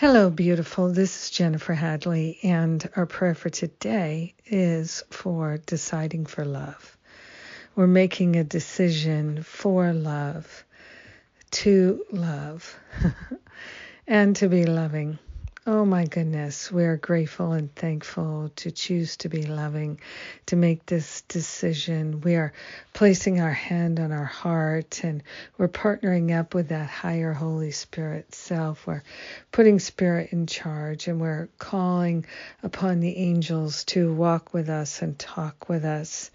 Hello, beautiful. This is Jennifer Hadley, and our prayer for today is for deciding for love. We're making a decision for love, to love, and to be loving. Oh my goodness, we are grateful and thankful to choose to be loving, to make this decision. We are placing our hand on our heart, and we're partnering up with that higher Holy Spirit self. We're putting Spirit in charge, and we're calling upon the angels to walk with us and talk with us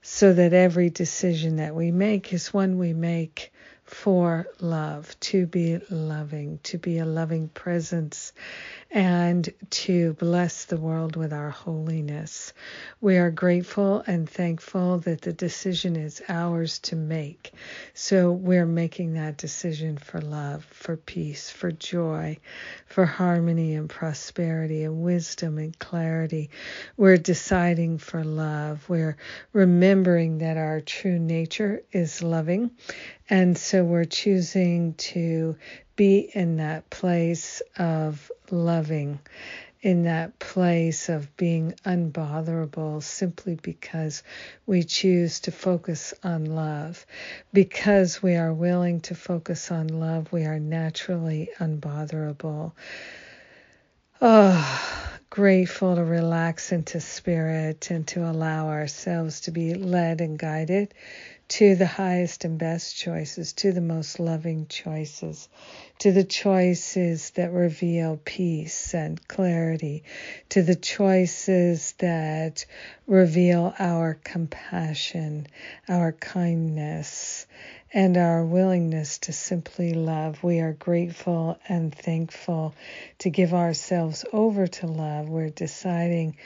so that every decision that we make is one we make for love, to be loving, to be a loving presence, and to bless the world with our holiness. We are grateful and thankful that the decision is ours to make. So we're making that decision for love, for peace, for joy, for harmony and prosperity and wisdom and clarity. We're deciding for love. We're remembering that our true nature is loving. And so we're choosing to be in that place of loving, in that place of being unbotherable, simply because we choose to focus on love. Because we are willing to focus on love, we are naturally unbotherable. Oh, grateful to relax into Spirit and to allow ourselves to be led and guided to the highest and best choices, to the most loving choices, to the choices that reveal peace and clarity, to the choices that reveal our compassion, our kindness, and our willingness to simply love. We are grateful and thankful to give ourselves over to love. We're deciding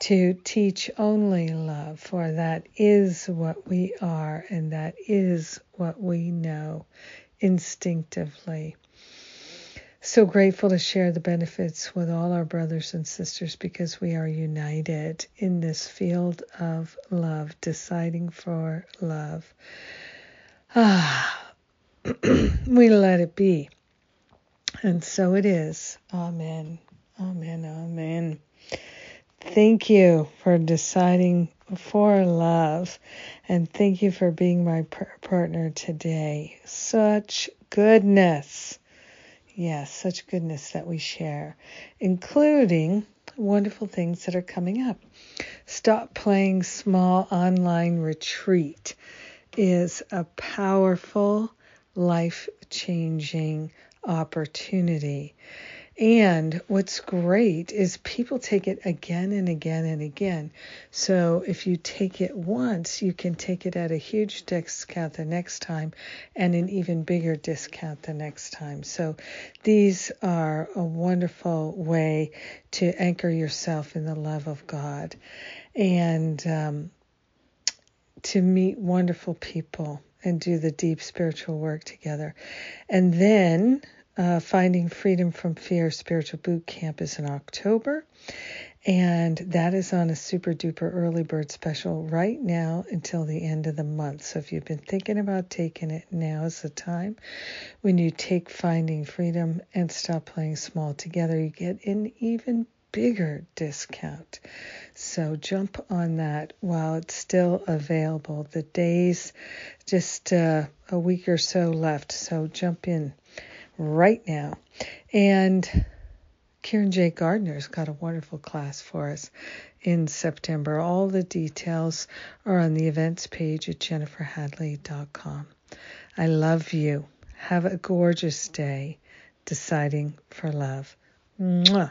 to teach only love, for that is what we are, and that is what we know instinctively. So grateful to share the benefits with all our brothers and sisters, because we are united in this field of love, deciding for love. We let it be. And so it is. Amen. Amen. Amen. Thank you for deciding for love, and thank you for being my partner today. Such goodness. Yes, such goodness that we share, including wonderful things that are coming up. Stop Playing Small Online Retreat is a powerful, life-changing opportunity. And what's great is people take it again and again and again. So if you take it once, you can take it at a huge discount the next time, and an even bigger discount the next time. So these are a wonderful way to anchor yourself in the love of God and to meet wonderful people and do the deep spiritual work together. And then Finding Freedom from Fear Spiritual Boot Camp is in October, and that is on a super duper early bird special right now until the end of the month. So if you've been thinking about taking it, now is the time. When you take Finding Freedom and Stop Playing Small together, you get an even bigger discount. So jump on that while it's still available. The days, just a week or so left, so jump in right now. And Kieran J. Gardner's got a wonderful class for us in September. All the details are on the events page at jenniferhadley.com. I love you. Have a gorgeous day, deciding for love. Mwah.